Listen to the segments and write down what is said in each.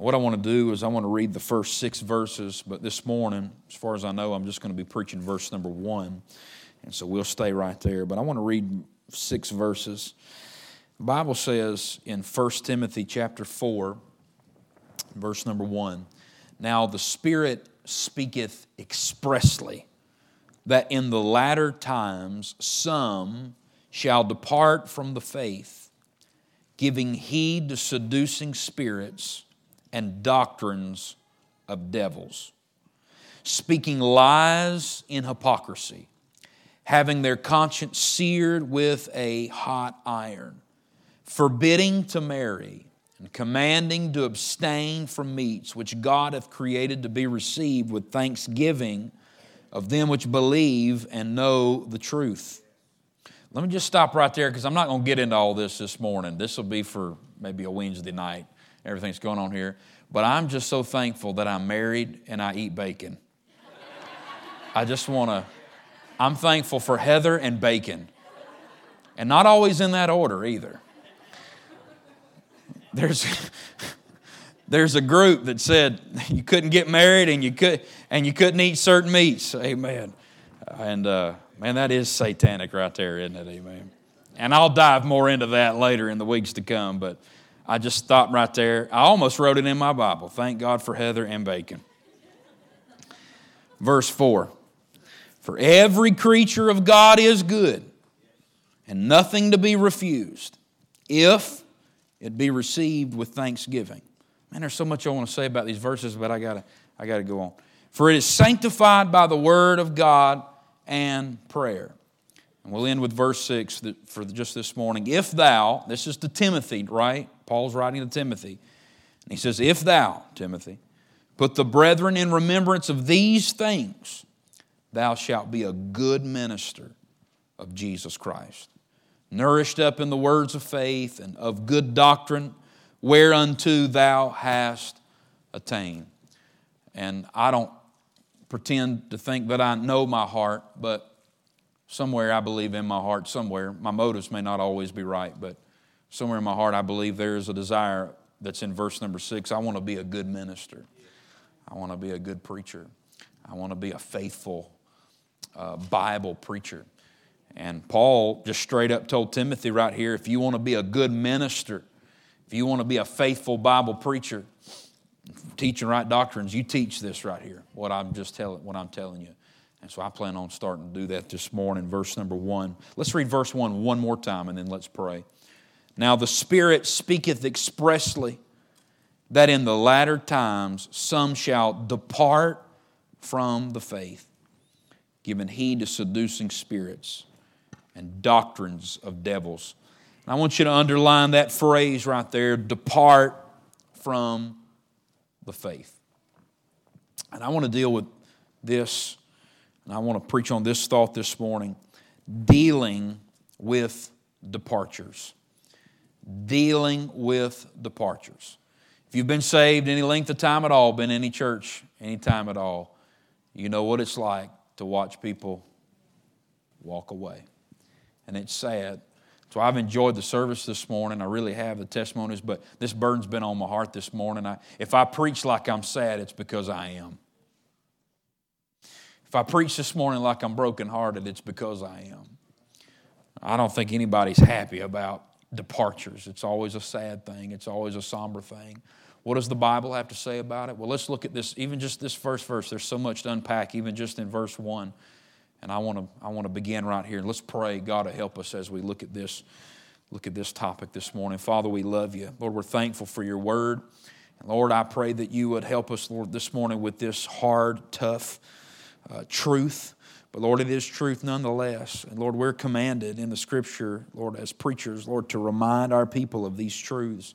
What I want to do is I want to read the first 6 verses, but this morning, as far as I know, I'm just going to be preaching verse number 1, and so we'll stay right there. But I want to read 6 verses. The Bible says in 1 Timothy chapter 4, verse number 1, "Now the Spirit speaketh expressly, that in the latter times some shall depart from the faith, giving heed to seducing spirits, and doctrines of devils, speaking lies in hypocrisy, having their conscience seared with a hot iron, forbidding to marry, and commanding to abstain from meats which God hath created to be received with thanksgiving of them which believe and know the truth." Let me just stop right there, because I'm not going to get into all this morning. This will be for maybe a Wednesday night. Everything's going on here. But I'm just so thankful that I'm married and I eat bacon. I'm thankful for Heather and bacon. And not always in that order either. There's a group that said you couldn't get married and you couldn't eat certain meats. Amen. And man, that is satanic right there, isn't it? Amen. And I'll dive more into that later in the weeks to come, but I just stopped right there. I almost wrote it in my Bible. Thank God for Heather and bacon. Verse 4, "For every creature of God is good, and nothing to be refused, if it be received with thanksgiving." Man, there's so much I want to say about these verses, but I gotta go on. "For it is sanctified by the word of God and prayer." And we'll end with verse 6 for just this morning. "If thou," this is to Timothy, right? Paul's writing to Timothy. And he says, "If thou, Timothy, put the brethren in remembrance of these things, thou shalt be a good minister of Jesus Christ, nourished up in the words of faith and of good doctrine, whereunto thou hast attained." And I don't pretend to think that I know my heart, but somewhere I believe in my heart, somewhere, my motives may not always be right, but somewhere in my heart I believe there is a desire that's in verse number 6. I want to be a good minister. I want to be a good preacher. I want to be a faithful Bible preacher. And Paul just straight up told Timothy right here, if you want to be a good minister, if you want to be a faithful Bible preacher, teaching right doctrines, you teach this right here, what I'm telling you. And so I plan on starting to do that this morning, verse number 1. Let's read verse 1 one more time, and then let's pray. "Now the Spirit speaketh expressly, that in the latter times some shall depart from the faith, giving heed to seducing spirits and doctrines of devils." And I want you to underline that phrase right there, depart from the faith. And I want to deal with this. And I want to preach on this thought this morning, dealing with departures. Dealing with departures. If you've been saved any length of time at all, been in any church any time at all, you know what it's like to watch people walk away. And it's sad. So I've enjoyed the service this morning. I really have, the testimonies, but this burden's been on my heart this morning. If I preach like I'm sad, it's because I am. If I preach this morning like I'm brokenhearted, it's because I am. I don't think anybody's happy about departures. It's always a sad thing. It's always a somber thing. What does the Bible have to say about it? Well, let's look at this, even just this first verse. There's so much to unpack, even just in verse 1. And I want to begin right here. Let's pray God to help us as we look at this topic this morning. Father, we love you. Lord, we're thankful for your word. And Lord, I pray that you would help us, Lord, this morning with this hard, tough truth, but Lord, it is truth nonetheless. And Lord, we're commanded in the Scripture, Lord, as preachers, Lord, to remind our people of these truths.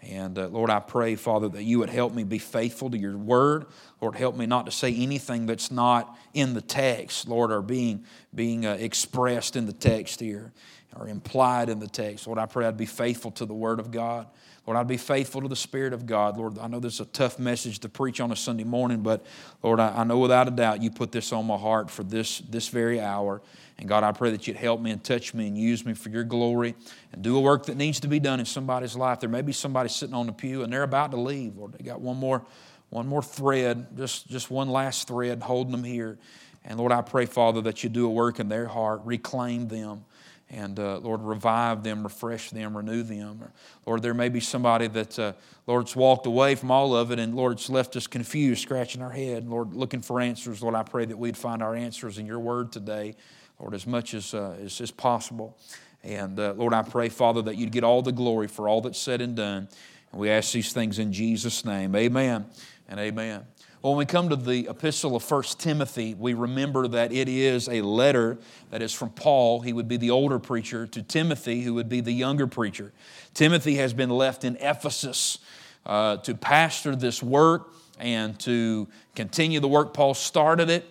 And Lord, I pray, Father, that you would help me be faithful to your word. Lord, help me not to say anything that's not in the text, Lord, or being expressed in the text here. are implied in the text. Lord, I pray I'd be faithful to the Word of God. Lord, I'd be faithful to the Spirit of God. Lord, I know this is a tough message to preach on a Sunday morning, but Lord, I know without a doubt you put this on my heart for this very hour. And God, I pray that you'd help me and touch me and use me for your glory and do a work that needs to be done in somebody's life. There may be somebody sitting on the pew and they're about to leave. Lord, they got one more thread, just one last thread holding them here. And Lord, I pray, Father, that you do a work in their heart, reclaim them. And, Lord, revive them, refresh them, renew them. Lord, there may be somebody that, Lord's walked away from all of it and, Lord's left us confused, scratching our head, Lord, looking for answers. Lord, I pray that we'd find our answers in your word today, Lord, as much as possible. And, Lord, I pray, Father, that you'd get all the glory for all that's said and done. And we ask these things in Jesus' name. Amen and amen. Well, when we come to the epistle of 1 Timothy, we remember that it is a letter that is from Paul. He would be the older preacher to Timothy, who would be the younger preacher. Timothy has been left in Ephesus to pastor this work and to continue the work. Paul started it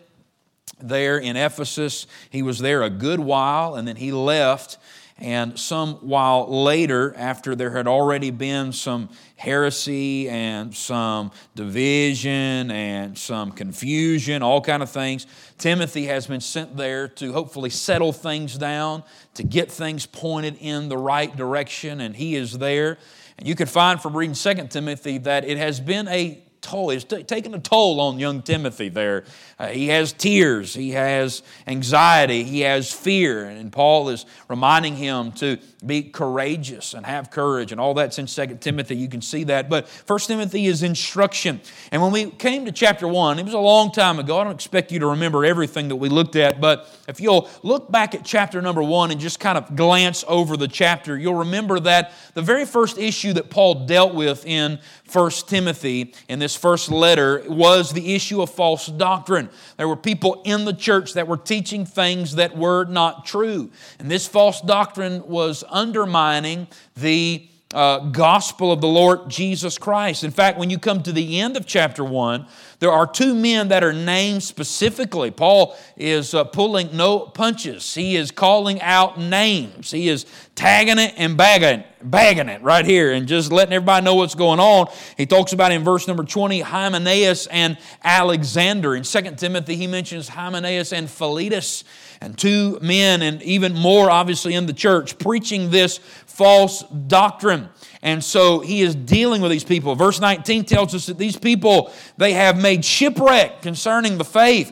there in Ephesus. He was there a good while, and then he left. And some while later, after there had already been some heresy and some division and some confusion, all kind of things, Timothy has been sent there to hopefully settle things down, to get things pointed in the right direction, and he is there. And you can find from reading 2 Timothy that it has been a toll. It's taken a toll on young Timothy there. He has tears. He has anxiety. He has fear. And Paul is reminding him to be courageous and have courage. And all that's in 2 Timothy. You can see that. But 1 Timothy is instruction. And when we came to chapter 1, it was a long time ago. I don't expect you to remember everything that we looked at. But if you'll look back at chapter number 1 and just kind of glance over the chapter, you'll remember that the very first issue that Paul dealt with in 1 Timothy in this first letter was the issue of false doctrine. There were people in the church that were teaching things that were not true. And this false doctrine was undermining the gospel of the Lord Jesus Christ. In fact, when you come to the end of chapter 1, there are two men that are named specifically. Paul is pulling no punches. He is calling out names. He is tagging it and bagging it right here and just letting everybody know what's going on. He talks about in verse number 20, Hymenaeus and Alexander. In 2 Timothy, he mentions Hymenaeus and Philetus, and two men, and even more obviously in the church, preaching this false doctrine. And so he is dealing with these people. Verse 19 tells us that these people, they have made shipwreck concerning the faith.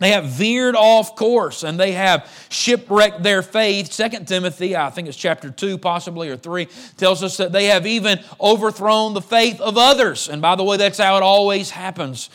They have veered off course and they have shipwrecked their faith. 2 Timothy, I think it's chapter 2 possibly or 3, tells us that they have even overthrown the faith of others. And by the way, that's how it always happens.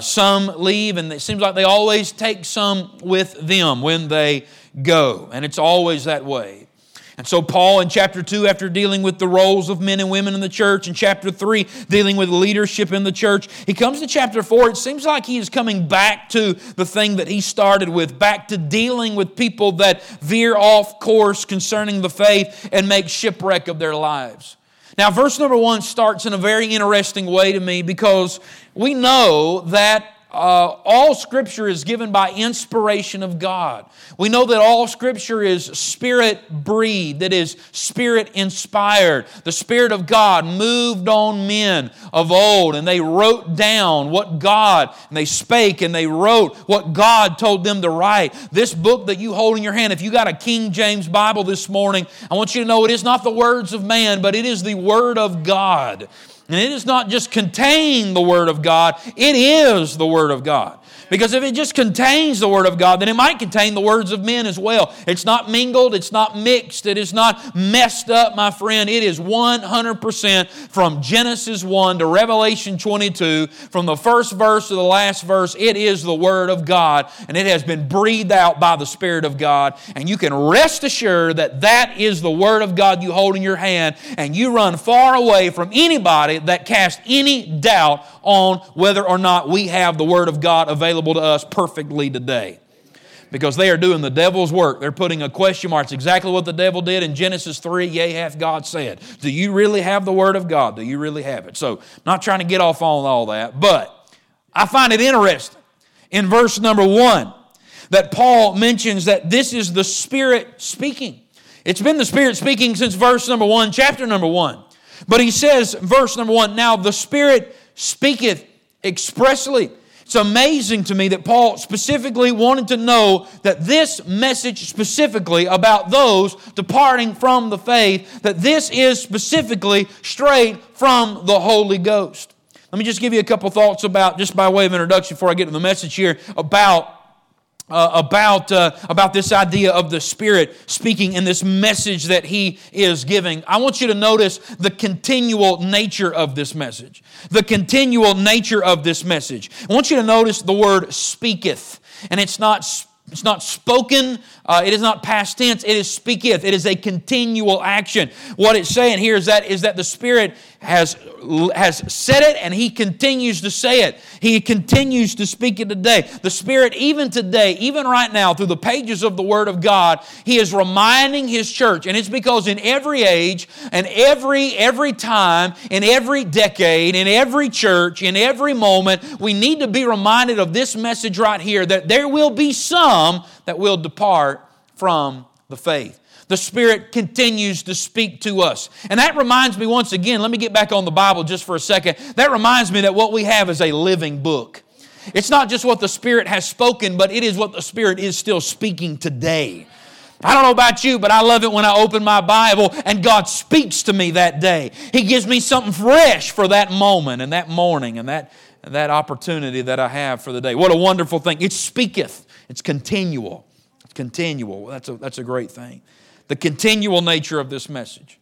Some leave and it seems like they always take some with them when they go. And it's always that way. And so Paul in chapter 2, after dealing with the roles of men and women in the church, in chapter 3, dealing with leadership in the church, he comes to chapter 4. It seems like he is coming back to the thing that he started with, back to dealing with people that veer off course concerning the faith and make shipwreck of their lives. Now, verse number 1 starts in a very interesting way to me because we know that all Scripture is given by inspiration of God. We know that all Scripture is Spirit-breathed. It is Spirit-inspired. The Spirit of God moved on men of old, and they wrote down what God, and they spake and they wrote what God told them to write. This book that you hold in your hand, if you got a King James Bible this morning, I want you to know it is not the words of man, but it is the Word of God. And it does not just contain the Word of God, it is the Word of God. Because if it just contains the Word of God, then it might contain the words of men as well. It's not mingled, it's not mixed, it is not messed up, my friend. It is 100% from Genesis 1 to Revelation 22, from the first verse to the last verse, it is the Word of God, and it has been breathed out by the Spirit of God, and you can rest assured that that is the Word of God you hold in your hand, and you run far away from anybody that casts any doubt on whether or not we have the Word of God available to us perfectly today. Because they are doing the devil's work. They're putting a question mark. It's exactly what the devil did in Genesis 3. Yea, hath God said. Do you really have the Word of God? Do you really have it? So, not trying to get off on all that, but I find it interesting in verse number 1 that Paul mentions that this is the Spirit speaking. It's been the Spirit speaking since verse number 1, chapter number 1. But he says, verse number 1, now the Spirit speaketh expressly. It's amazing to me that Paul specifically wanted to know that this message specifically about those departing from the faith, that this is specifically straight from the Holy Ghost. Let me just give you a couple thoughts about, just by way of introduction before I get to the message here, about this idea of the Spirit speaking in this message that He is giving. I want you to notice the continual nature of this message. The continual nature of this message. I want you to notice the word speaketh. And it's not spoken. It is not past tense. It is speaketh. It is a continual action. What it's saying here is that the Spirit has said it, and He continues to say it. He continues to speak it today. The Spirit, even today, even right now, through the pages of the Word of God, He is reminding His church, and it's because in every age, and every time, in every decade, in every church, in every moment, we need to be reminded of this message right here, that there will be some that will depart from the faith. The Spirit continues to speak to us. And that reminds me once again, let me get back on the Bible just for a second. That reminds me that what we have is a living book. It's not just what the Spirit has spoken, but it is what the Spirit is still speaking today. I don't know about you, but I love it when I open my Bible and God speaks to me that day. He gives me something fresh for that moment and that morning and that opportunity that I have for the day. What a wonderful thing. It speaketh. It's continual. It's continual. That's a great thing. The continual nature of this message.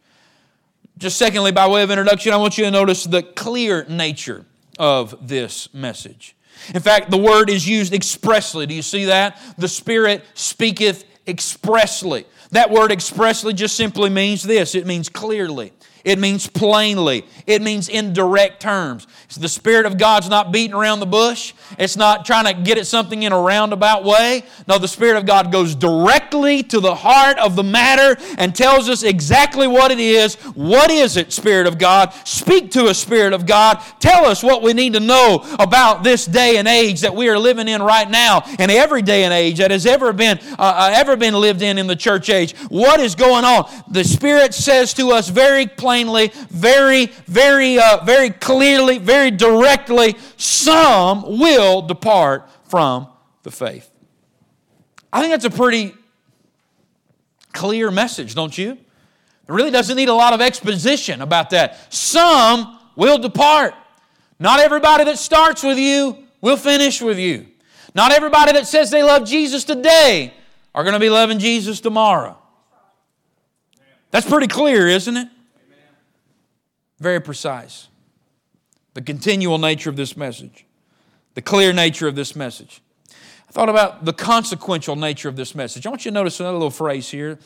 Just secondly, by way of introduction, I want you to notice the clear nature of this message. In fact, the word is used expressly. Do you see that? The Spirit speaketh expressly. That word expressly just simply means this. It means clearly. It means plainly. It means in direct terms. It's the Spirit of God's not beating around the bush. It's not trying to get at something in a roundabout way. No, the Spirit of God goes directly to the heart of the matter and tells us exactly what it is. What is it, Spirit of God? Speak to us, Spirit of God. Tell us what we need to know about this day and age that we are living in right now and every day and age that has ever been lived in the church age. What is going on? The Spirit says to us very plainly, very clearly, very directly, some will depart from the faith. I think that's a pretty clear message, don't you? It really doesn't need a lot of exposition about that. Some will depart. Not everybody that starts with you will finish with you. Not everybody that says they love Jesus today are going to be loving Jesus tomorrow. That's pretty clear, isn't it? Very precise. The continual nature of this message. The clear nature of this message. I thought about the consequential nature of this message. I want you to notice another little phrase here.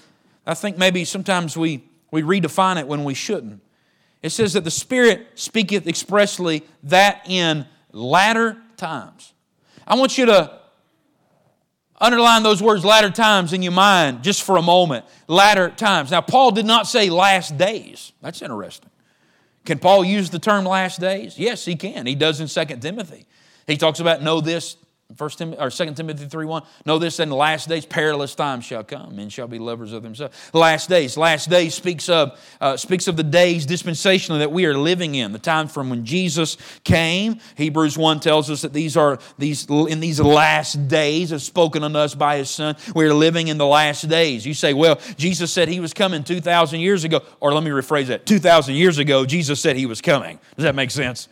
I think maybe sometimes we redefine it when we shouldn't. It says that the Spirit speaketh expressly that in latter times. I want you to underline those words latter times in your mind just for a moment. Latter times. Now, Paul did not say last days. That's interesting. Can Paul use the term last days? Yes, he can. He does in 2 Timothy. He talks about know this, 2 Timothy 3:1, know this in the last days, perilous times shall come, men shall be lovers of themselves. Last days speaks of the days dispensationally that we are living in, the time from when Jesus came. Hebrews 1 tells us that these last days as spoken unto us by His Son. We are living in the last days. You say, well, Jesus said He was coming 2,000 years ago. Or let me rephrase that. 2,000 years ago, Jesus said He was coming. Does that make sense?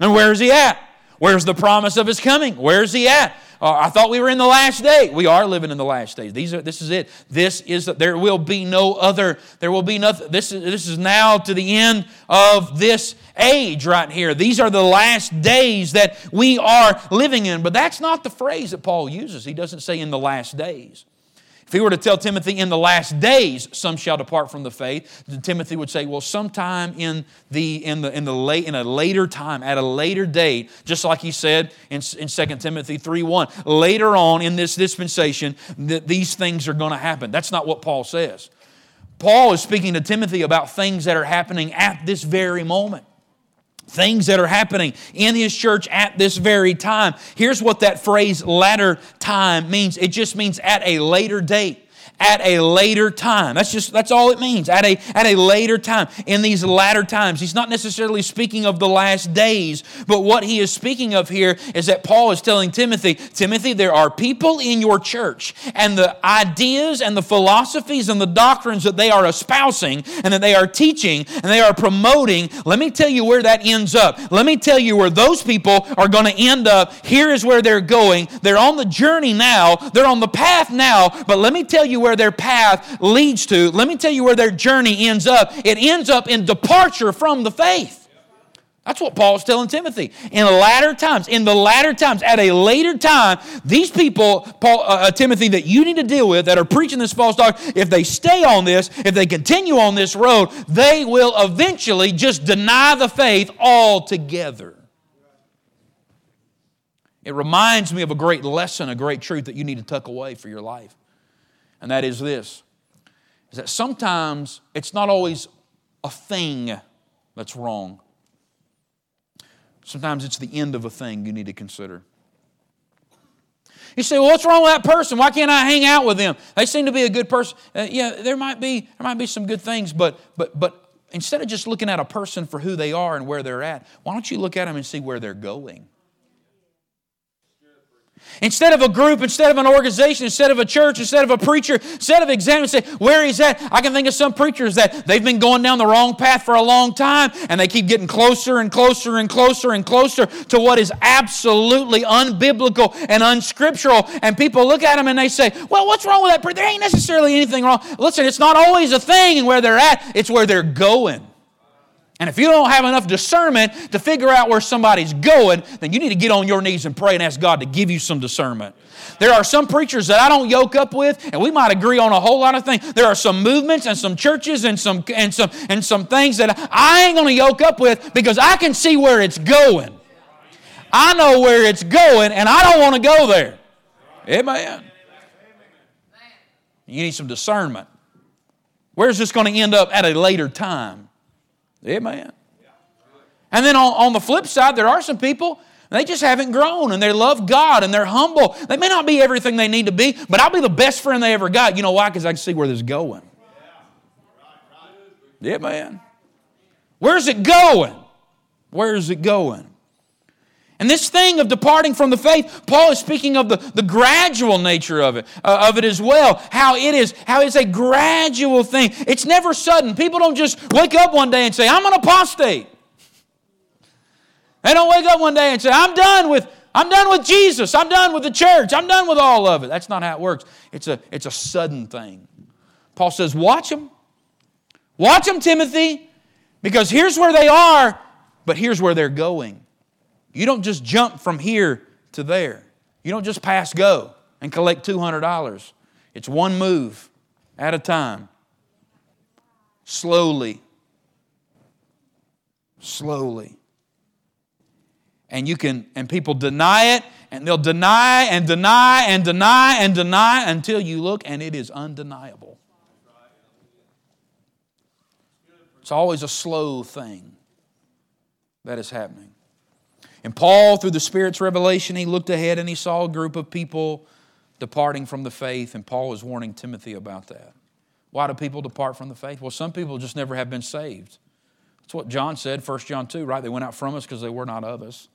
And where is He at? Where's the promise of His coming? Where's He at? I thought we were in the last day. We are living in the last days. This is it. There will be no other. There will be nothing. This is now to the end of this age right here. These are the last days that we are living in. But that's not the phrase that Paul uses. He doesn't say in the last days. If he were to tell Timothy, in the last days some shall depart from the faith, then Timothy would say, well, sometime in a later time, at a later date, just like he said in 2 Timothy 3:1, later on in this dispensation, these things are going to happen. That's not what Paul says. Paul is speaking to Timothy about things that are happening at this very moment. Things that are happening in his church at this very time. Here's what that phrase latter time means. It just means at a later date. at a later time. That's all it means, at a later time, in these latter times. He's not necessarily speaking of the last days, but what he is speaking of here is that Paul is telling Timothy, Timothy, there are people in your church, and the ideas and the philosophies and the doctrines that they are espousing and that they are teaching and they are promoting, let me tell you where that ends up. Let me tell you where those people are going to end up. Here is where they're going. They're on the journey now. They're on the path now, but let me tell you where their path leads to. Let me tell you where their journey ends up. It ends up in departure from the faith. That's what Paul's telling Timothy. In the latter times, at a later time, these people, Timothy, that you need to deal with that are preaching this false doctrine, if they stay on this, if they continue on this road, they will eventually just deny the faith altogether. It reminds me of a great lesson, a great truth that you need to tuck away for your life. And that is this, is that sometimes it's not always a thing that's wrong. Sometimes it's the end of a thing you need to consider. You say, well, what's wrong with that person? Why can't I hang out with them? They seem to be a good person. Yeah, there might be some good things, but instead of just looking at a person for who they are and where they're at, why don't you look at them and see where they're going? Instead of a group, instead of an organization, instead of a church, instead of a preacher, instead of examining, say, where he's at. I can think of some preachers that they've been going down the wrong path for a long time, and they keep getting closer and closer and closer and closer to what is absolutely unbiblical and unscriptural. And people look at them and they say, well, what's wrong with that preacher? There ain't necessarily anything wrong. Listen, it's not always a thing in where they're at. It's where they're going. And if you don't have enough discernment to figure out where somebody's going, then you need to get on your knees and pray and ask God to give you some discernment. There are some preachers that I don't yoke up with, and we might agree on a whole lot of things. There are some movements and some churches and some things that I ain't going to yoke up with because I can see where it's going. I know where it's going, and I don't want to go there. Amen. You need some discernment. Where's this going to end up at a later time? Amen. And then on the flip side, there are some people, they just haven't grown, and they love God, and they're humble. They may not be everything they need to be, but I'll be the best friend they ever got. You know why? Because I can see where this is going. Amen. Where's it going? Where is it going? And this thing of departing from the faith, Paul is speaking of the gradual nature of it as well. How it's a gradual thing. It's never sudden. People don't just wake up one day and say, I'm an apostate. They don't wake up one day and say, I'm done with Jesus. I'm done with the church. I'm done with all of it. That's not how it works. It's a sudden thing. Paul says, watch them. Watch them, Timothy, because here's where they are, but here's where they're going. You don't just jump from here to there. You don't just pass go and collect $200. It's one move at a time. Slowly. Slowly. And people deny it, and they'll deny and deny and deny and deny until you look and it is undeniable. It's always a slow thing that is happening. And Paul, through the Spirit's revelation, he looked ahead and he saw a group of people departing from the faith, and Paul was warning Timothy about that. Why do people depart from the faith? Well, some people just never have been saved. That's what John said, 1 John 2, right? They went out from us because they were not of us.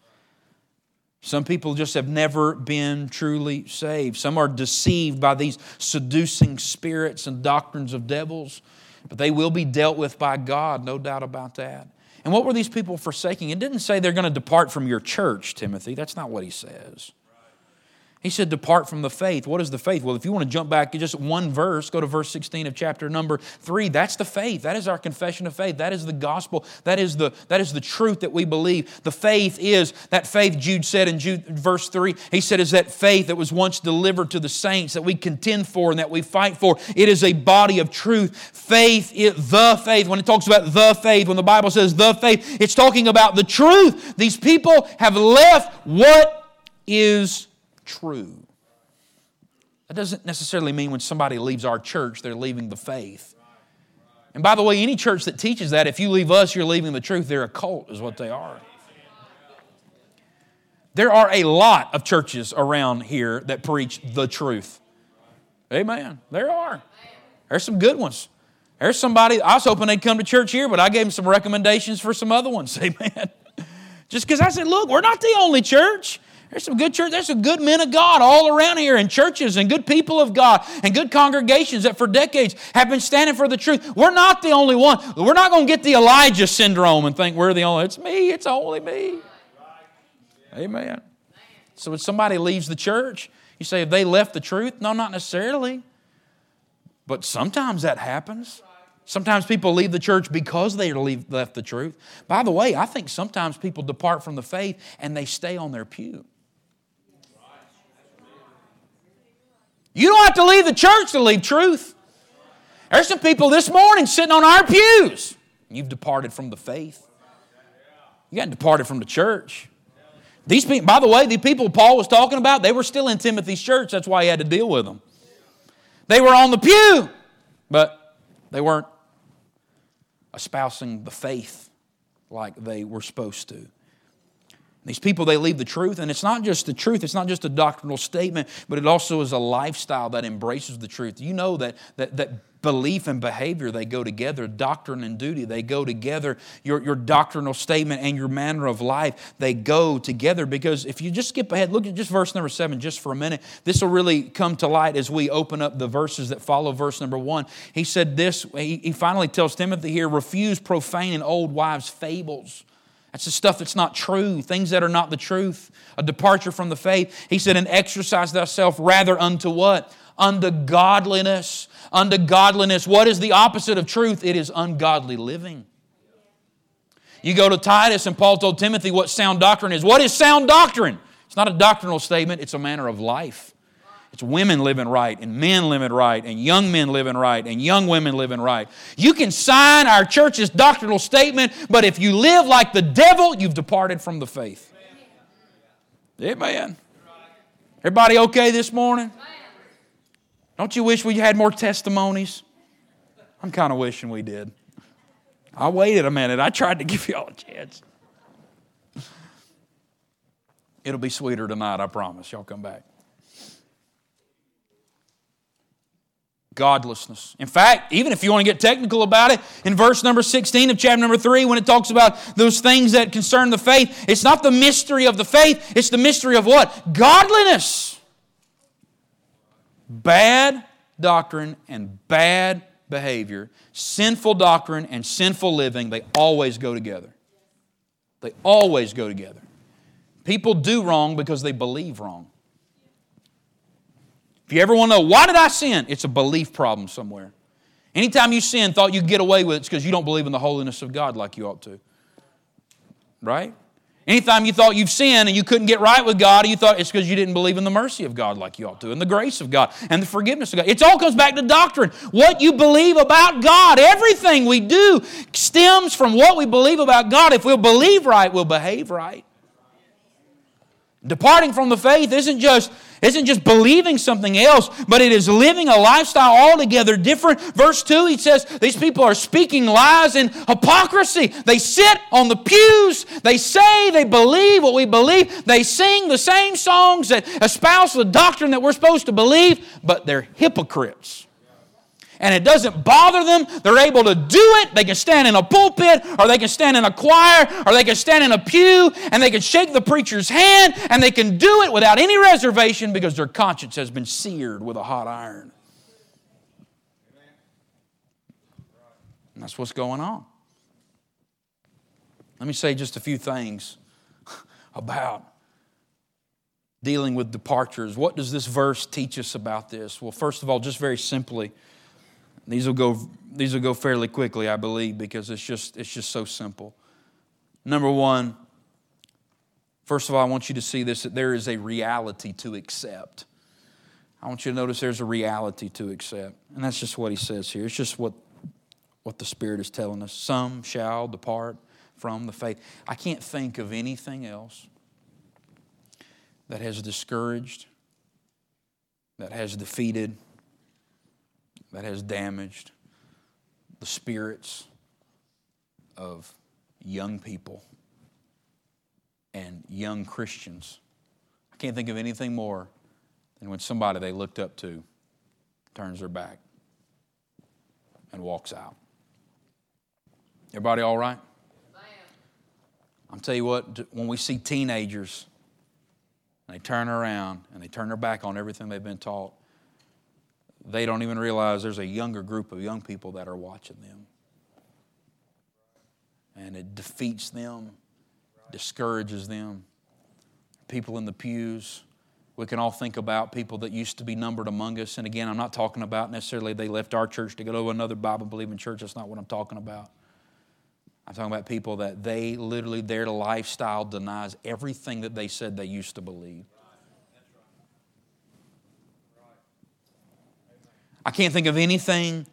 Some people just have never been truly saved. Some are deceived by these seducing spirits and doctrines of devils, but they will be dealt with by God, no doubt about that. And what were these people forsaking? It didn't say they're going to depart from your church, Timothy. That's not what he says. He said, depart from the faith. What is the faith? Well, if you want to jump back just one verse, go to verse 16 of chapter number 3. That's the faith. That is our confession of faith. That is the gospel. That is the truth that we believe. The faith is, that faith, Jude said in verse 3, he said, is that faith that was once delivered to the saints that we contend for and that we fight for. It is a body of truth. The faith. When it talks about the faith, when the Bible says the faith, it's talking about the truth. These people have left what is true. That doesn't necessarily mean when somebody leaves our church, they're leaving the faith. And by the way, any church that teaches that, if you leave us, you're leaving the truth. They're a cult is what they are. There are a lot of churches around here that preach the truth. Amen. There are. There's some good ones. There's somebody, I was hoping they'd come to church here, but I gave them some recommendations for some other ones. Amen. Just because I said, look, we're not the only church. There's some good church. There's some good men of God all around here, and churches and good people of God and good congregations that for decades have been standing for the truth. We're not the only one. We're not going to get the Elijah syndrome and think we're the only. It's me. It's only me. Amen. So when somebody leaves the church, you say, have they left the truth? No, not necessarily. But sometimes that happens. Sometimes people leave the church because they left the truth. By the way, I think sometimes people depart from the faith and they stay on their pew. You don't have to leave the church to leave truth. There's some people this morning sitting on our pews. You've departed from the faith. You got departed from the church. These people, by the way, the people Paul was talking about, they were still in Timothy's church. That's why he had to deal with them. They were on the pew, but they weren't espousing the faith like they were supposed to. These people, they leave the truth, and it's not just the truth, it's not just a doctrinal statement, but it also is a lifestyle that embraces the truth. You know that belief and behavior, they go together. Doctrine and duty, they go together. Your doctrinal statement and your manner of life, they go together. Because if you just skip ahead, look at just verse number 7 just for a minute. This will really come to light as we open up the verses that follow verse number 1. He said this, he finally tells Timothy here, refuse profane and old wives' fables. That's the stuff that's not true, things that are not the truth, a departure from the faith. He said, and exercise thyself rather unto what? Unto godliness. Unto godliness. What is the opposite of truth? It is ungodly living. You go to Titus, and Paul told Timothy what sound doctrine is. What is sound doctrine? It's not a doctrinal statement, it's a manner of life. It's women living right, and men living right, and young men living right, and young women living right. You can sign our church's doctrinal statement, but if you live like the devil, you've departed from the faith. Amen. Everybody okay this morning? Don't you wish we had more testimonies? I'm kind of wishing we did. I waited a minute. I tried to give you all a chance. It'll be sweeter tonight, I promise. Y'all come back. Godlessness. In fact, even if you want to get technical about it, in verse number 16 of chapter number 3, when it talks about those things that concern the faith, it's not the mystery of the faith, it's the mystery of what? Godliness. Bad doctrine and bad behavior, sinful doctrine and sinful living, they always go together. They always go together. People do wrong because they believe wrong. If you ever want to know, why did I sin? It's a belief problem somewhere. Anytime you sin, thought you'd get away with it, it's because you don't believe in the holiness of God like you ought to. Right? Anytime you thought you've sinned and you couldn't get right with God, you thought it's because you didn't believe in the mercy of God like you ought to, and the grace of God, and the forgiveness of God. It all comes back to doctrine. What you believe about God, everything we do stems from what we believe about God. If we'll believe right, we'll behave right. Departing from the faith isn't just believing something else, but it is living a lifestyle altogether different. Verse 2, he says, these people are speaking lies and hypocrisy. They sit on the pews. They say they believe what we believe. They sing the same songs that espouse the doctrine that we're supposed to believe, but they're hypocrites. And it doesn't bother them. They're able to do it. They can stand in a pulpit, or they can stand in a choir, or they can stand in a pew, and they can shake the preacher's hand, and they can do it without any reservation because their conscience has been seared with a hot iron. And that's what's going on. Let me say just a few things about dealing with departures. What does this verse teach us about this? Well, first of all, just very simply, these will go fairly quickly, I believe, because it's just so simple. Number one, first of all, I want you to see this, that there is a reality to accept. I want you to notice there's a reality to accept. And that's just what he says here. It's just what the Spirit is telling us. Some shall depart from the faith. I can't think of anything else that has discouraged, that has defeated, that has damaged the spirits of young people and young Christians. I can't think of anything more than when somebody they looked up to turns her back, and walks out. Everybody all right? I'll tell you what, when we see teenagers, and they turn around and they turn their back on everything they've been taught, they don't even realize there's a younger group of young people that are watching them. And it defeats them, discourages them. People in the pews, we can all think about people that used to be numbered among us. And again, I'm not talking about necessarily they left our church to go to another Bible-believing church. That's not what I'm talking about. I'm talking about people that they literally, their lifestyle denies everything that they said they used to believe. I can't think of anything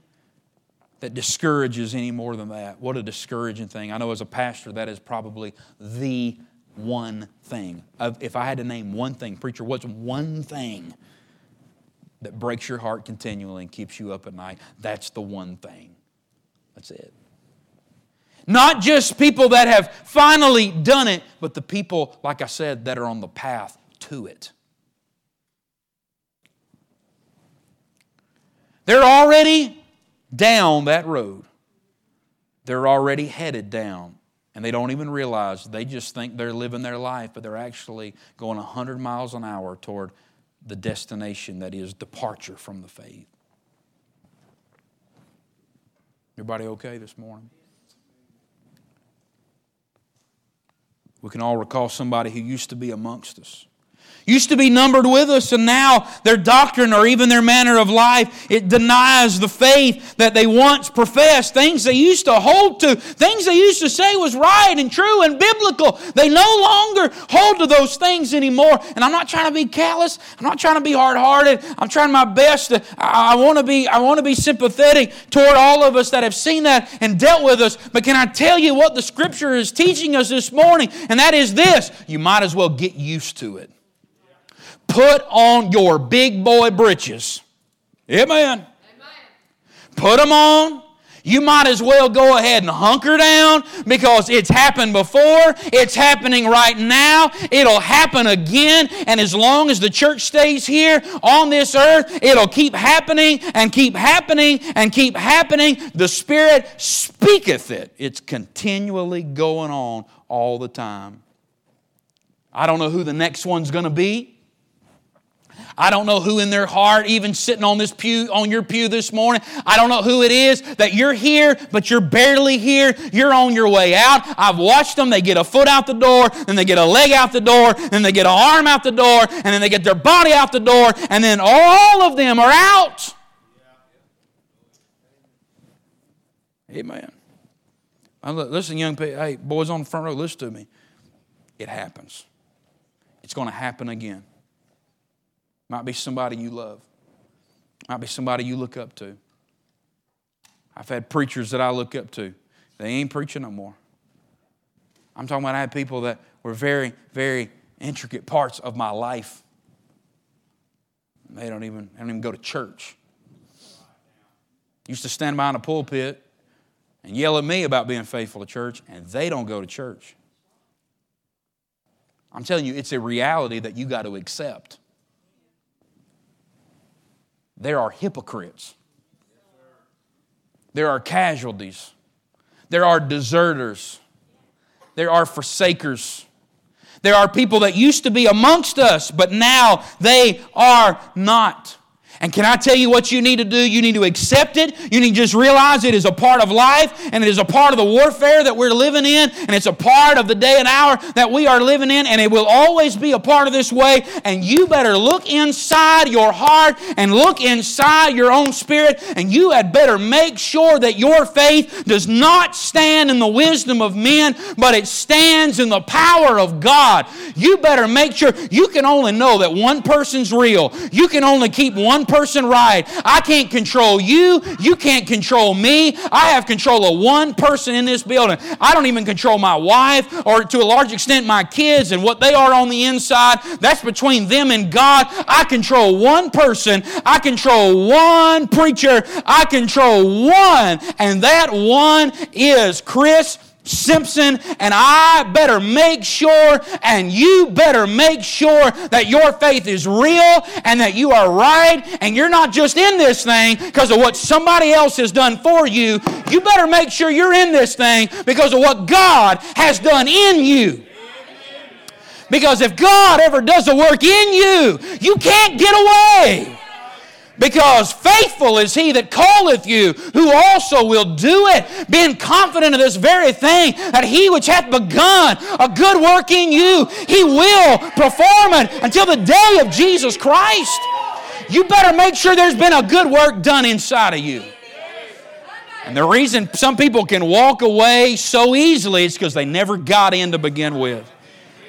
that discourages any more than that. What a discouraging thing. I know as a pastor that is probably the one thing. If I had to name one thing, preacher, what's one thing that breaks your heart continually and keeps you up at night? That's the one thing. That's it. Not just people that have finally done it, but the people, like I said, that are on the path to it. They're already down that road. They're already headed down. And they don't even realize. They just think they're living their life, but they're actually going 100 miles an hour toward the destination that is departure from the faith. Everybody okay this morning? We can all recall somebody who used to be amongst us, used to be numbered with us, and now their doctrine or even their manner of life, it denies the faith that they once professed. Things they used to hold to, things they used to say was right and true and biblical, they no longer hold to those things anymore. And I'm not trying to be callous. I'm not trying to be hard-hearted. I'm trying my best. I want to be sympathetic toward all of us that have seen that and dealt with us. But can I tell you what the Scripture is teaching us this morning? And that is this: you might as well get used to it. Put on your big boy britches. Amen. Amen. Put them on. You might as well go ahead and hunker down, because it's happened before, it's happening right now, it'll happen again, and as long as the church stays here on this earth, it'll keep happening and keep happening and keep happening. The Spirit speaketh it. It's continually going on all the time. I don't know who the next one's going to be. I don't know who in their heart, even sitting on this pew, on your pew this morning, I don't know who it is that you're here, but you're barely here. You're on your way out. I've watched them. They get a foot out the door, and they get a leg out the door, and they get an arm out the door, and then they get their body out the door, and then all of them are out. Amen. Listen, young people, hey, boys on the front row, listen to me. It happens. It's going to happen again. Might be somebody you love. Might be somebody you look up to. I've had preachers that I look up to. They ain't preaching no more. I'm talking about I had people that were very, very intricate parts of my life. They don't even go to church. Used to stand behind a pulpit and yell at me about being faithful to church, and they don't go to church. I'm telling you, it's a reality that you got to accept. There are hypocrites. There are casualties. There are deserters. There are forsakers. There are people that used to be amongst us, but now they are not. And can I tell you what you need to do? You need to accept it. You need to just realize it is a part of life, and it is a part of the warfare that we're living in, and it's a part of the day and hour that we are living in, and it will always be a part of this way. And you better look inside your heart and look inside your own spirit, and you had better make sure that your faith does not stand in the wisdom of men, but it stands in the power of God. You better make sure. You can only know that one person's real. You can only keep one person right. I can't control you. You can't control me. I have control of one person in this building. I don't even control my wife, or to a large extent my kids and what they are on the inside. That's between them and God. I control one person. I control one preacher. I control one, and that one is Chris Simpson, and I better make sure, and you better make sure that your faith is real and that you are right, and you're not just in this thing because of what somebody else has done for you. You better make sure you're in this thing because of what God has done in you. Because if God ever does a work in you, you can't get away. Because faithful is he that calleth you, who also will do it, being confident of this very thing, that he which hath begun a good work in you, he will perform it until the day of Jesus Christ. You better make sure there's been a good work done inside of you. And the reason some people can walk away so easily is because they never got in to begin with.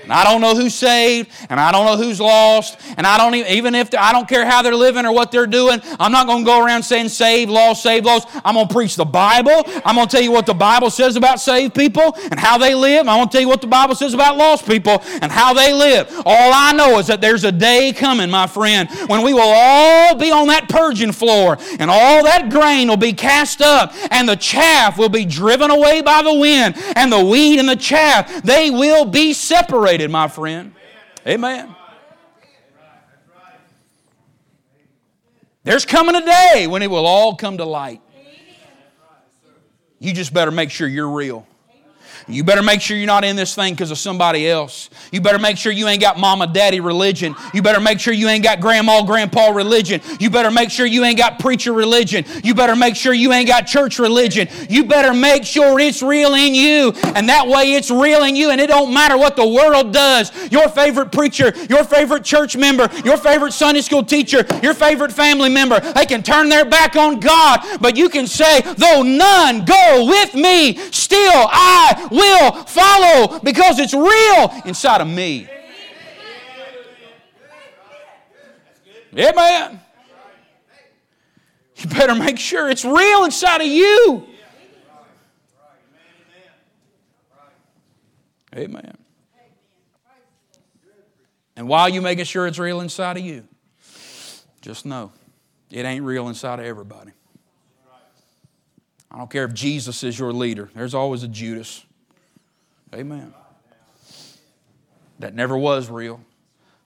And I don't know who's saved, and I don't know who's lost, and I don't I don't care how they're living or what they're doing. I'm not going to go around saying saved, lost, saved, lost. I'm going to preach the Bible. I'm going to tell you what the Bible says about saved people and how they live. I'm going to tell you what the Bible says about lost people and how they live. All I know is that there's a day coming, my friend, when we will all be on that purging floor, and all that grain will be cast up, and the chaff will be driven away by the wind, and the wheat and the chaff, they will be separated. My friend. Amen. There's coming a day when it will all come to light. You just better make sure you're real. You better make sure you're not in this thing because of somebody else. You better make sure you ain't got mama, daddy religion. You better make sure you ain't got grandma, grandpa religion. You better make sure you ain't got preacher religion. You better make sure you ain't got church religion. You better make sure it's real in you. And that way it's real in you, and it don't matter what the world does. Your favorite preacher, your favorite church member, your favorite Sunday school teacher, your favorite family member, they can turn their back on God, but you can say, though none go with me, still I will follow, because it's real inside of me. Amen. You better make sure it's real inside of you. Amen. And while you're making sure it's real inside of you, just know it ain't real inside of everybody. I don't care if Jesus is your leader. There's always a Judas. Amen. That never was real.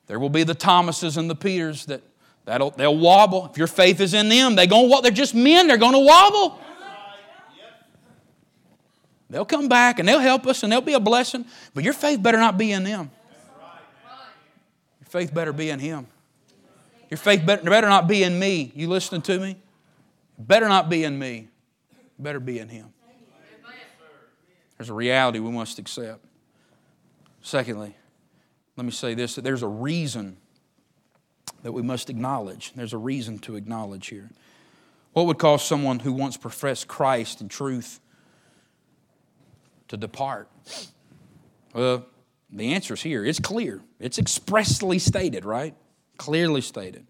There will be the Thomases and the Peters they'll wobble. If your faith is in them, they're just men. They're going to wobble. They'll come back and they'll help us and they'll be a blessing. But your faith better not be in them. Your faith better be in Him. Your faith better not be in me. You listening to me? Better not be in me. Better be in Him. There's a reality we must accept. Secondly, let me say this, that there's a reason that we must acknowledge. There's a reason to acknowledge here. What would cause someone who once professed Christ and truth to depart? Well, the answer is here. It's clear. It's expressly stated, right? Clearly stated.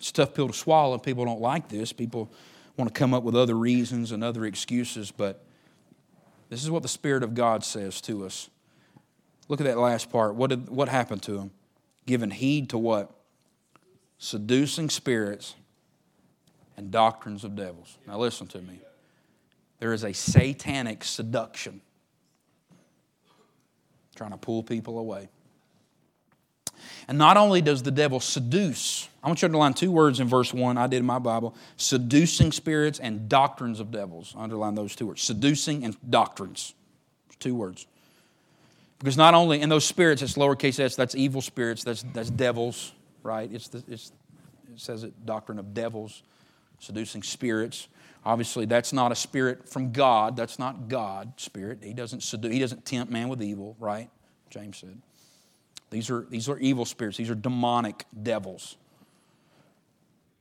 It's a tough pill to swallow. People don't like this. People want to come up with other reasons and other excuses, but this is what the Spirit of God says to us. Look at that last part. What happened to him? Giving heed to what? Seducing spirits and doctrines of devils. Now listen to me. There is a satanic seduction trying to pull people away. And not only does the devil seduce, I want you to underline two words in verse 1 I did in my Bible, seducing spirits and doctrines of devils. Underline those two words, seducing and doctrines. Two words. Because not only, in those spirits, it's lowercase s, that's evil spirits, that's devils, right? It says it, doctrine of devils, seducing spirits. Obviously, that's not a spirit from God. That's not God's spirit. He doesn't tempt man with evil, right? James said. These are evil spirits. These are demonic devils.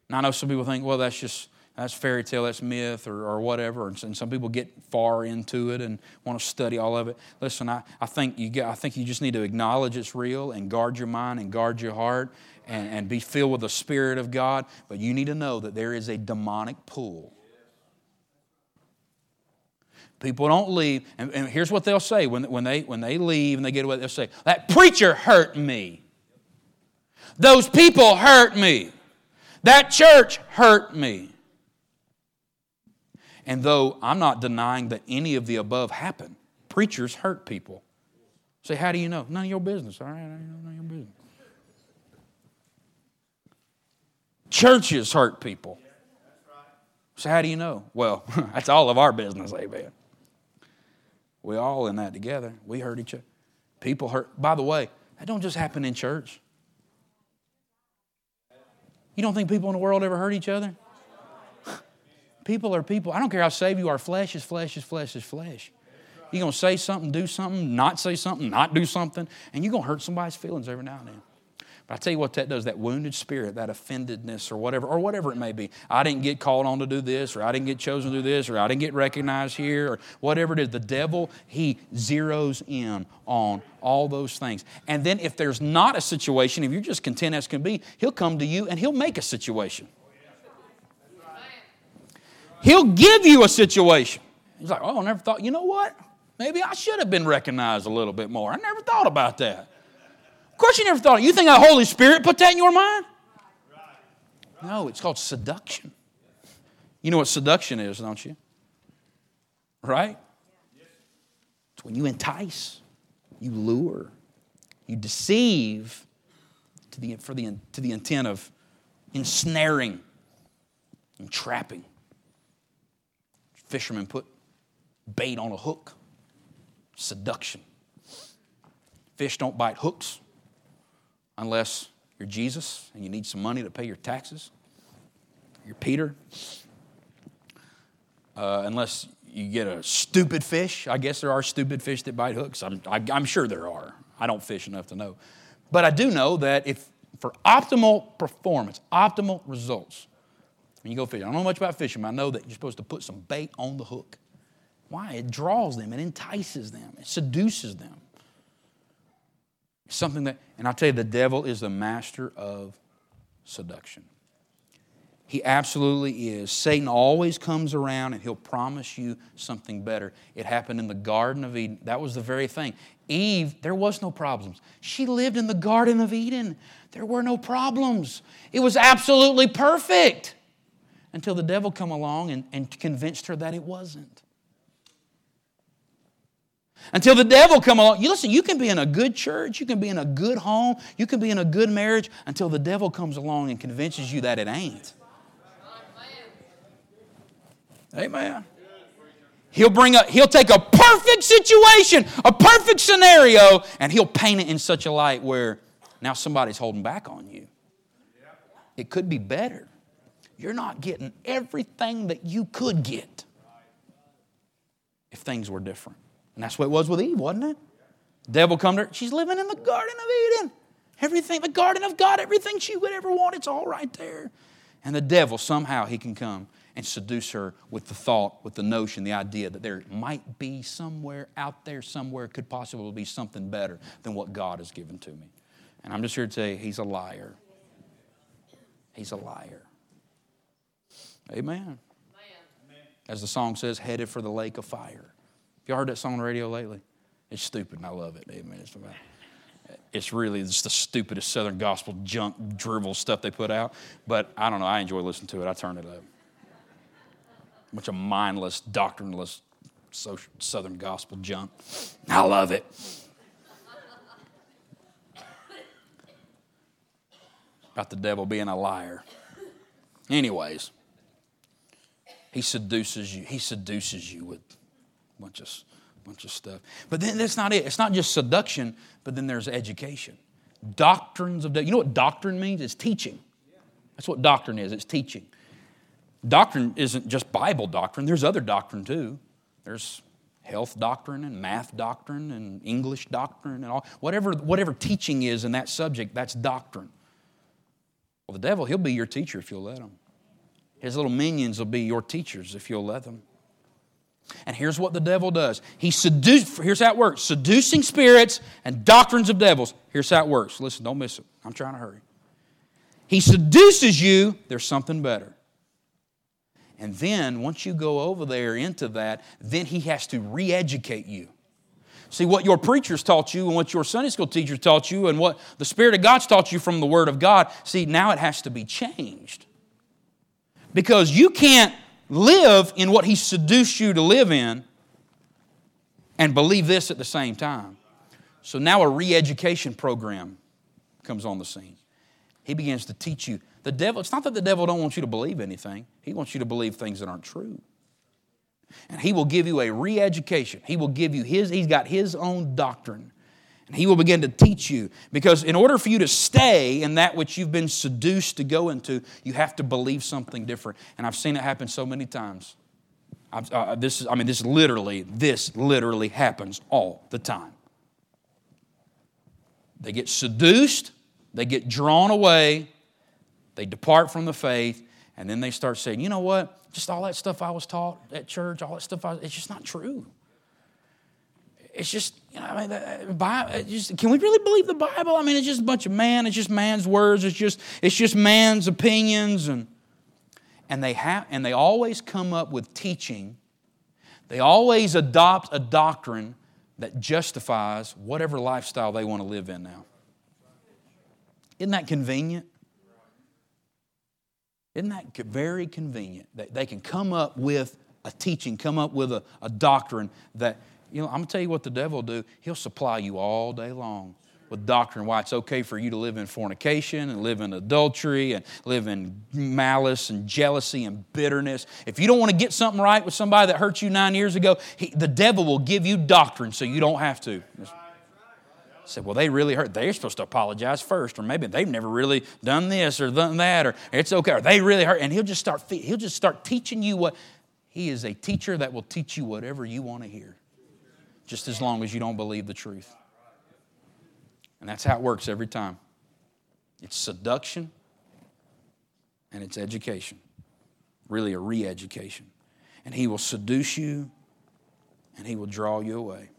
Now I know some people think, well, that's fairy tale, that's myth or whatever, and some people get far into it and want to study all of it. Listen, I think you just need to acknowledge it's real and guard your mind and guard your heart and be filled with the Spirit of God. But you need to know that there is a demonic pull. People don't leave, and here's what they'll say when they leave and they get away. They'll say, that preacher hurt me. Those people hurt me. That church hurt me. And though I'm not denying that any of the above happened, preachers hurt people. Say, how do you know? None of your business. All right, none of your business. Churches hurt people. So how do you know? Well, that's all of our business, amen. We all in that together. We hurt each other. People hurt. By the way, that don't just happen in church. You don't think people in the world ever hurt each other? People are people. I don't care how saved you are. Flesh is flesh is flesh is flesh. You're going to say something, do something, not do something, and you're going to hurt somebody's feelings every now and then. But I tell you what that does, that wounded spirit, that offendedness or whatever it may be. I didn't get called on to do this, or I didn't get chosen to do this, or I didn't get recognized here, or whatever it is. The devil, he zeroes in on all those things. And then if there's not a situation, if you're just content as can be, he'll come to you and he'll make a situation. He'll give you a situation. He's like, oh, I never thought, you know what? Maybe I should have been recognized a little bit more. I never thought about that. Of course you never thought. You think the Holy Spirit put that in your mind? No, it's called seduction. You know what seduction is, don't you? Right? It's when you entice, you lure, you deceive to the intent of ensnaring and trapping. Fishermen put bait on a hook. Seduction. Fish don't bite hooks. Unless you're Jesus and you need some money to pay your taxes. You're Peter. Unless you get a stupid fish. I guess there are stupid fish that bite hooks. I'm sure there are. I don't fish enough to know. But I do know that if for optimal performance, optimal results, when you go fishing, I don't know much about fishing, but I know that you're supposed to put some bait on the hook. Why? It draws them. It entices them. It seduces them. Something that, and I'll tell you, the devil is the master of seduction. He absolutely is. Satan always comes around and he'll promise you something better. It happened in the Garden of Eden. That was the very thing. Eve, there was no problems. She lived in the Garden of Eden. There were no problems. It was absolutely perfect until the devil came along and convinced her that it wasn't. Until the devil come along. You listen, you can be in a good church, you can be in a good home, you can be in a good marriage until the devil comes along and convinces you that it ain't. Amen. He'll take a perfect situation, a perfect scenario, and he'll paint it in such a light where now somebody's holding back on you. It could be better. You're not getting everything that you could get if things were different. And that's what it was with Eve, wasn't it? Devil come to her. She's living in the Garden of Eden. Everything, the Garden of God, everything she would ever want, it's all right there. And the devil, somehow he can come and seduce her with the thought, with the notion, the idea that there might be somewhere out there, somewhere could possibly be something better than what God has given to me. And I'm just here to tell you, he's a liar. He's a liar. Amen. As the song says, headed for the lake of fire. You heard that song on the radio lately? It's stupid and I love it. Amen. It's really just the stupidest Southern gospel junk, drivel stuff they put out. But I don't know. I enjoy listening to it. I turn it up. A bunch of mindless, doctrineless social, Southern gospel junk. I love it. About the devil being a liar. Anyways, he seduces you with bunch of stuff. But then that's not it. It's not just seduction, but then there's education. Doctrines of... You know what doctrine means? It's teaching. That's what doctrine is. It's teaching. Doctrine isn't just Bible doctrine. There's other doctrine too. There's health doctrine and math doctrine and English doctrine and all. Whatever teaching is in that subject, that's doctrine. Well, the devil, he'll be your teacher if you'll let him. His little minions will be your teachers if you'll let them. And here's what the devil does. Here's how it works. Seducing spirits and doctrines of devils. Here's how it works. Listen, don't miss it. I'm trying to hurry. He seduces you. There's something better. And then once you go over there into that, then he has to re-educate you. See, what your preachers taught you and what your Sunday school teachers taught you and what the Spirit of God's taught you from the Word of God, see, now it has to be changed. Because you can't live in what he seduced you to live in and believe this at the same time. So now a re-education program comes on the scene. He begins to teach you. The devil, it's not that the devil don't want you to believe anything. He wants you to believe things that aren't true. And he will give you a re-education. He will give you he's got his own doctrine. And he will begin to teach you. Because in order for you to stay in that which you've been seduced to go into, you have to believe something different. And I've seen it happen so many times. This literally happens all the time. They get seduced. They get drawn away. They depart from the faith. And then they start saying, you know what? Just all that stuff I was taught at church, it's just not true. It's just, can we really believe the Bible? I mean, it's just a bunch of man. It's just man's words. It's just man's opinions. And they always come up with teaching. They always adopt a doctrine that justifies whatever lifestyle they want to live in now. Isn't that convenient? Isn't that very convenient that they can come up with a teaching, come up with a doctrine that, I'm going to tell you what the devil will do. He'll supply you all day long with doctrine why it's okay for you to live in fornication and live in adultery and live in malice and jealousy and bitterness. If you don't want to get something right with somebody that hurt you 9 years ago, the devil will give you doctrine so you don't have to. Said, well, they really hurt. They're supposed to apologize first, or maybe they've never really done this or done that, or it's okay. Or they really hurt, and he'll just start teaching you what. He is a teacher that will teach you whatever you want to hear, just as long as you don't believe the truth. And that's how it works every time. It's seduction and it's education, really a re-education. And he will seduce you and he will draw you away.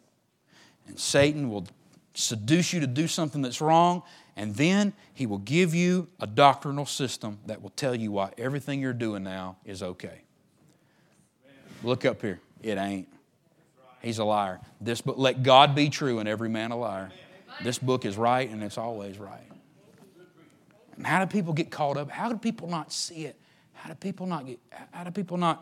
And Satan will seduce you to do something that's wrong, and then he will give you a doctrinal system that will tell you why everything you're doing now is okay. Look up here. It ain't. He's a liar. But let God be true and every man a liar. This book is right and it's always right. And how do people get caught up? How do people not see it? How do people not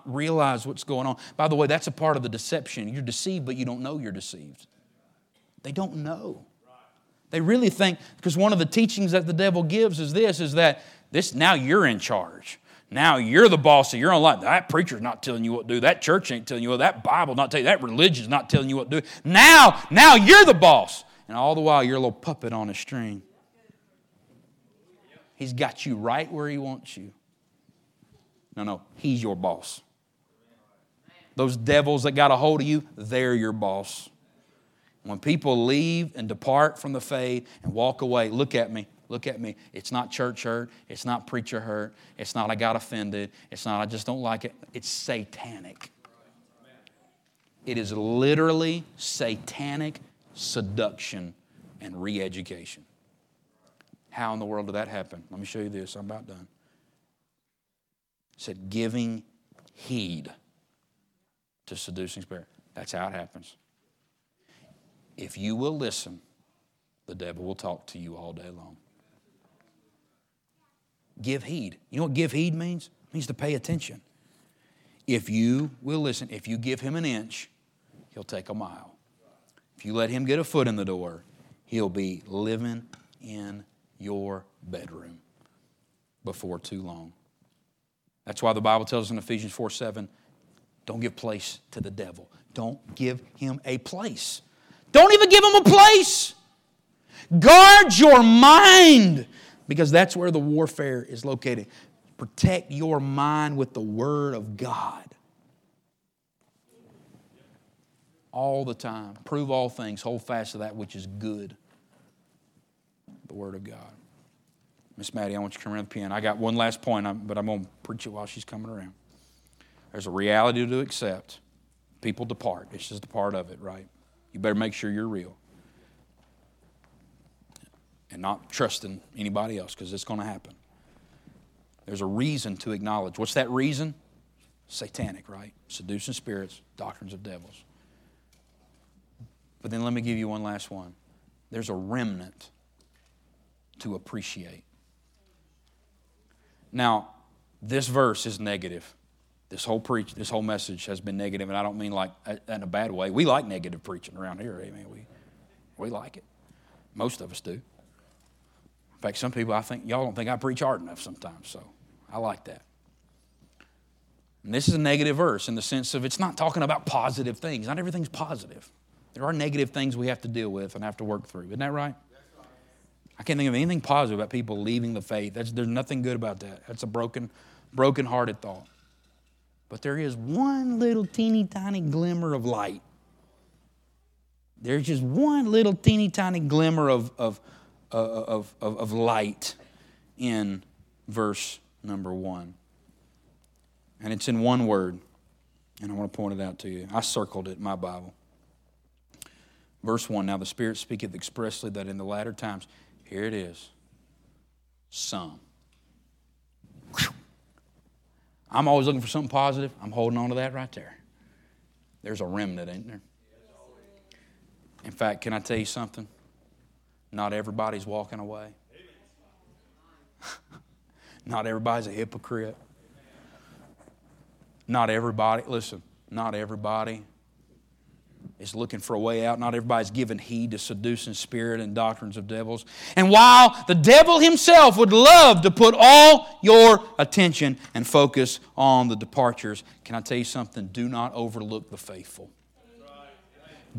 realize what's going on? By the way, that's a part of the deception. You're deceived, but you don't know you're deceived. They don't know. They really think, because one of the teachings that the devil gives is that now you're in charge. Now you're the boss of your own life. That preacher's not telling you what to do. That church ain't telling you what to do. That Bible's not telling you. That religion's not telling you what to do. Now you're the boss. And all the while, you're a little puppet on a string. He's got you right where he wants you. No, he's your boss. Those devils that got a hold of you, they're your boss. When people leave and depart from the faith and walk away, look at me. It's not church hurt. It's not preacher hurt. It's not I got offended. It's not I just don't like it. It's satanic. It is literally satanic seduction and re-education. How in the world did that happen? Let me show you this. I'm about done. It said giving heed to seducing spirit. That's how it happens. If you will listen, the devil will talk to you all day long. Give heed. You know what give heed means? It means to pay attention. If you will listen, if you give him an inch, he'll take a mile. If you let him get a foot in the door, he'll be living in your bedroom before too long. That's why the Bible tells us in Ephesians 4:7, don't give place to the devil. Don't give him a place. Don't even give them a place. Guard your mind, because that's where the warfare is located. Protect your mind with the Word of God. All the time. Prove all things. Hold fast to that which is good. The Word of God. Miss Maddie, I want you to come around the piano. I got one last point, but I'm going to preach it while she's coming around. There's a reality to accept. People depart. It's just a part of it, right? You better make sure you're real and not trusting anybody else, because it's going to happen. There's a reason to acknowledge. What's that reason? Satanic, right? Seducing spirits, doctrines of devils. But then let me give you one last one. There's a remnant to appreciate. Now, this verse is negative. This whole message has been negative, and I don't mean like in a bad way. We like negative preaching around here. Amen. We like it. Most of us do. In fact, some people, I think, y'all don't think I preach hard enough sometimes, so I like that. And this is a negative verse in the sense of it's not talking about positive things. Not everything's positive. There are negative things we have to deal with and have to work through. Isn't that right? I can't think of anything positive about people leaving the faith. There's nothing good about that. That's a broken-hearted thought. But there is one little teeny tiny glimmer of light. There's just one little teeny tiny glimmer of light in verse number 1. And it's in one word. And I want to point it out to you. I circled it in my Bible. Verse 1, now the Spirit speaketh expressly that in the latter times, here it is, some. I'm always looking for something positive. I'm holding on to that right there. There's a remnant, ain't there? In fact, can I tell you something? Not everybody's walking away. Not everybody's a hypocrite. Not everybody, listen, not everybody is looking for a way out. Not everybody's giving heed to seducing spirit and doctrines of devils. And while the devil himself would love to put all your attention and focus on the departures, can I tell you something? Do not overlook the faithful.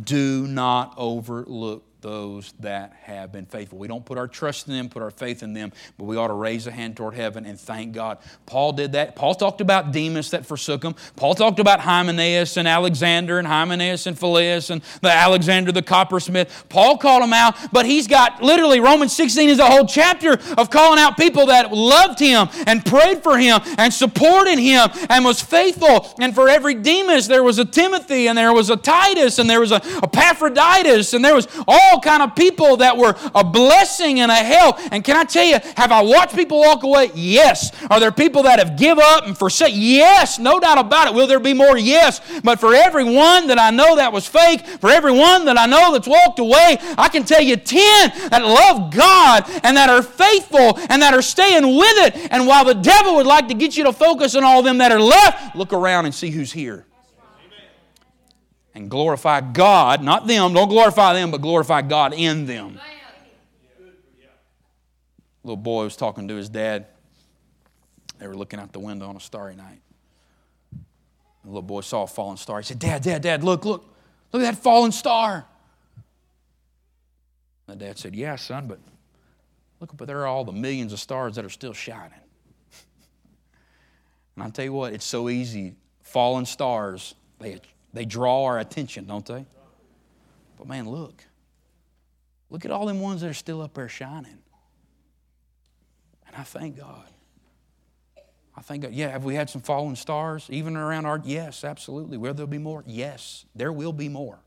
Do not overlook those that have been faithful. We don't put our trust in them, put our faith in them, but we ought to raise a hand toward heaven and thank God. Paul did that. Paul talked about Demas that forsook him. Paul talked about Hymenaeus and Alexander and Hymenaeus and Philetus and the Alexander the coppersmith. Paul called him out, but he's got literally Romans 16 is a whole chapter of calling out people that loved him and prayed for him and supported him and was faithful. And for every Demas, there was a Timothy and there was a Titus and there was a Epaphroditus and there was all kind of people that were a blessing and a help. And can I tell you, have I watched people walk away? Yes. Are there people that have give up and forsake? Yes, no doubt about it. Will there be more? Yes. But for everyone that I know that was fake, for everyone that I know that's walked away, I can tell you 10 that love God and that are faithful and that are staying with it. And while the devil would like to get you to focus on all them that are left, look around and see who's here. And glorify God, not them, don't glorify them, but glorify God in them. Little boy was talking to his dad. They were looking out the window on a starry night. The little boy saw a falling star. He said, Dad, look at that falling star. And the dad said, yeah, son, but look, but there are all the millions of stars that are still shining. And I'll tell you what, it's so easy. Falling stars, they draw our attention, don't they? But man, look. Look at all them ones that are still up there shining. And I thank God. Yeah, have we had some fallen stars even around our... Yes, absolutely. Will there be more? Yes, there will be more.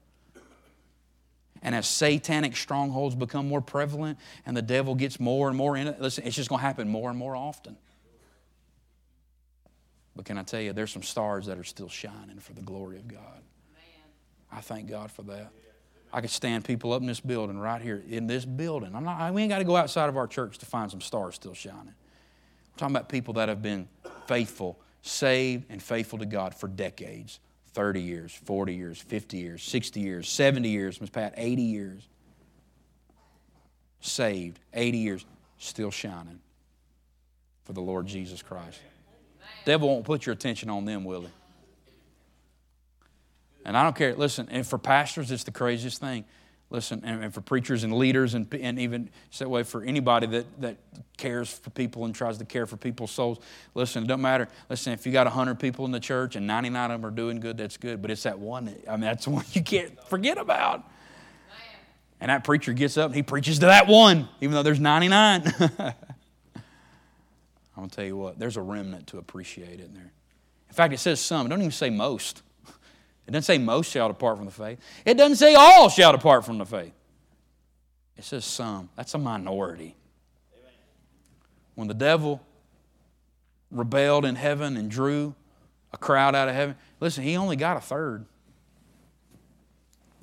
And as satanic strongholds become more prevalent and the devil gets more and more in it, listen, it's just going to happen more and more often. But can I tell you, there's some stars that are still shining for the glory of God. Man. I thank God for that. I could stand people up in this building right here, in this building. We ain't got to go outside of our church to find some stars still shining. We're talking about people that have been faithful, saved and faithful to God for decades, 30 years, 40 years, 50 years, 60 years, 70 years, Miss Pat, 80 years. Saved, 80 years, still shining for the Lord Jesus Christ. Devil won't put your attention on them, will he? And I don't care. Listen, and for pastors, it's the craziest thing. Listen, and for preachers and leaders and even it's that way for anybody that cares for people and tries to care for people's souls. Listen, it doesn't matter. Listen, if you got 100 people in the church and 99 of them are doing good, that's good. But it's that one. I mean, that's the one you can't forget about. And that preacher gets up and he preaches to that one, even though there's 99. I'll tell you what, there's a remnant to appreciate, isn't there? In fact, it says some. It doesn't even say most. It doesn't say most shall depart from the faith. It doesn't say all shall depart from the faith. It says some. That's a minority. Amen. When the devil rebelled in heaven and drew a crowd out of heaven, listen, he only got a third.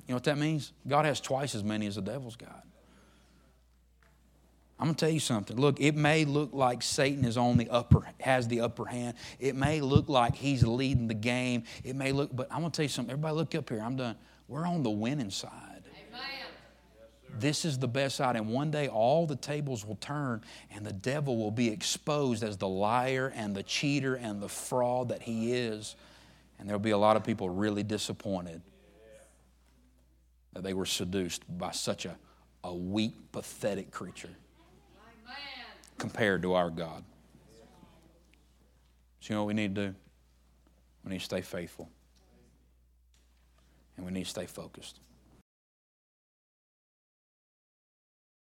You know what that means? God has twice as many as the devil's got. I'm going to tell you something. Look, it may look like Satan is has the upper hand. It may look like he's leading the game. It may look, but I'm going to tell you something. Everybody look up here. I'm done. We're on the winning side. Amen. This is the best side. And one day all the tables will turn and the devil will be exposed as the liar and the cheater and the fraud that he is. And there'll be a lot of people really disappointed that they were seduced by such a weak, pathetic creature compared to our God. So you know what we need to do? We need to stay faithful. And we need to stay focused.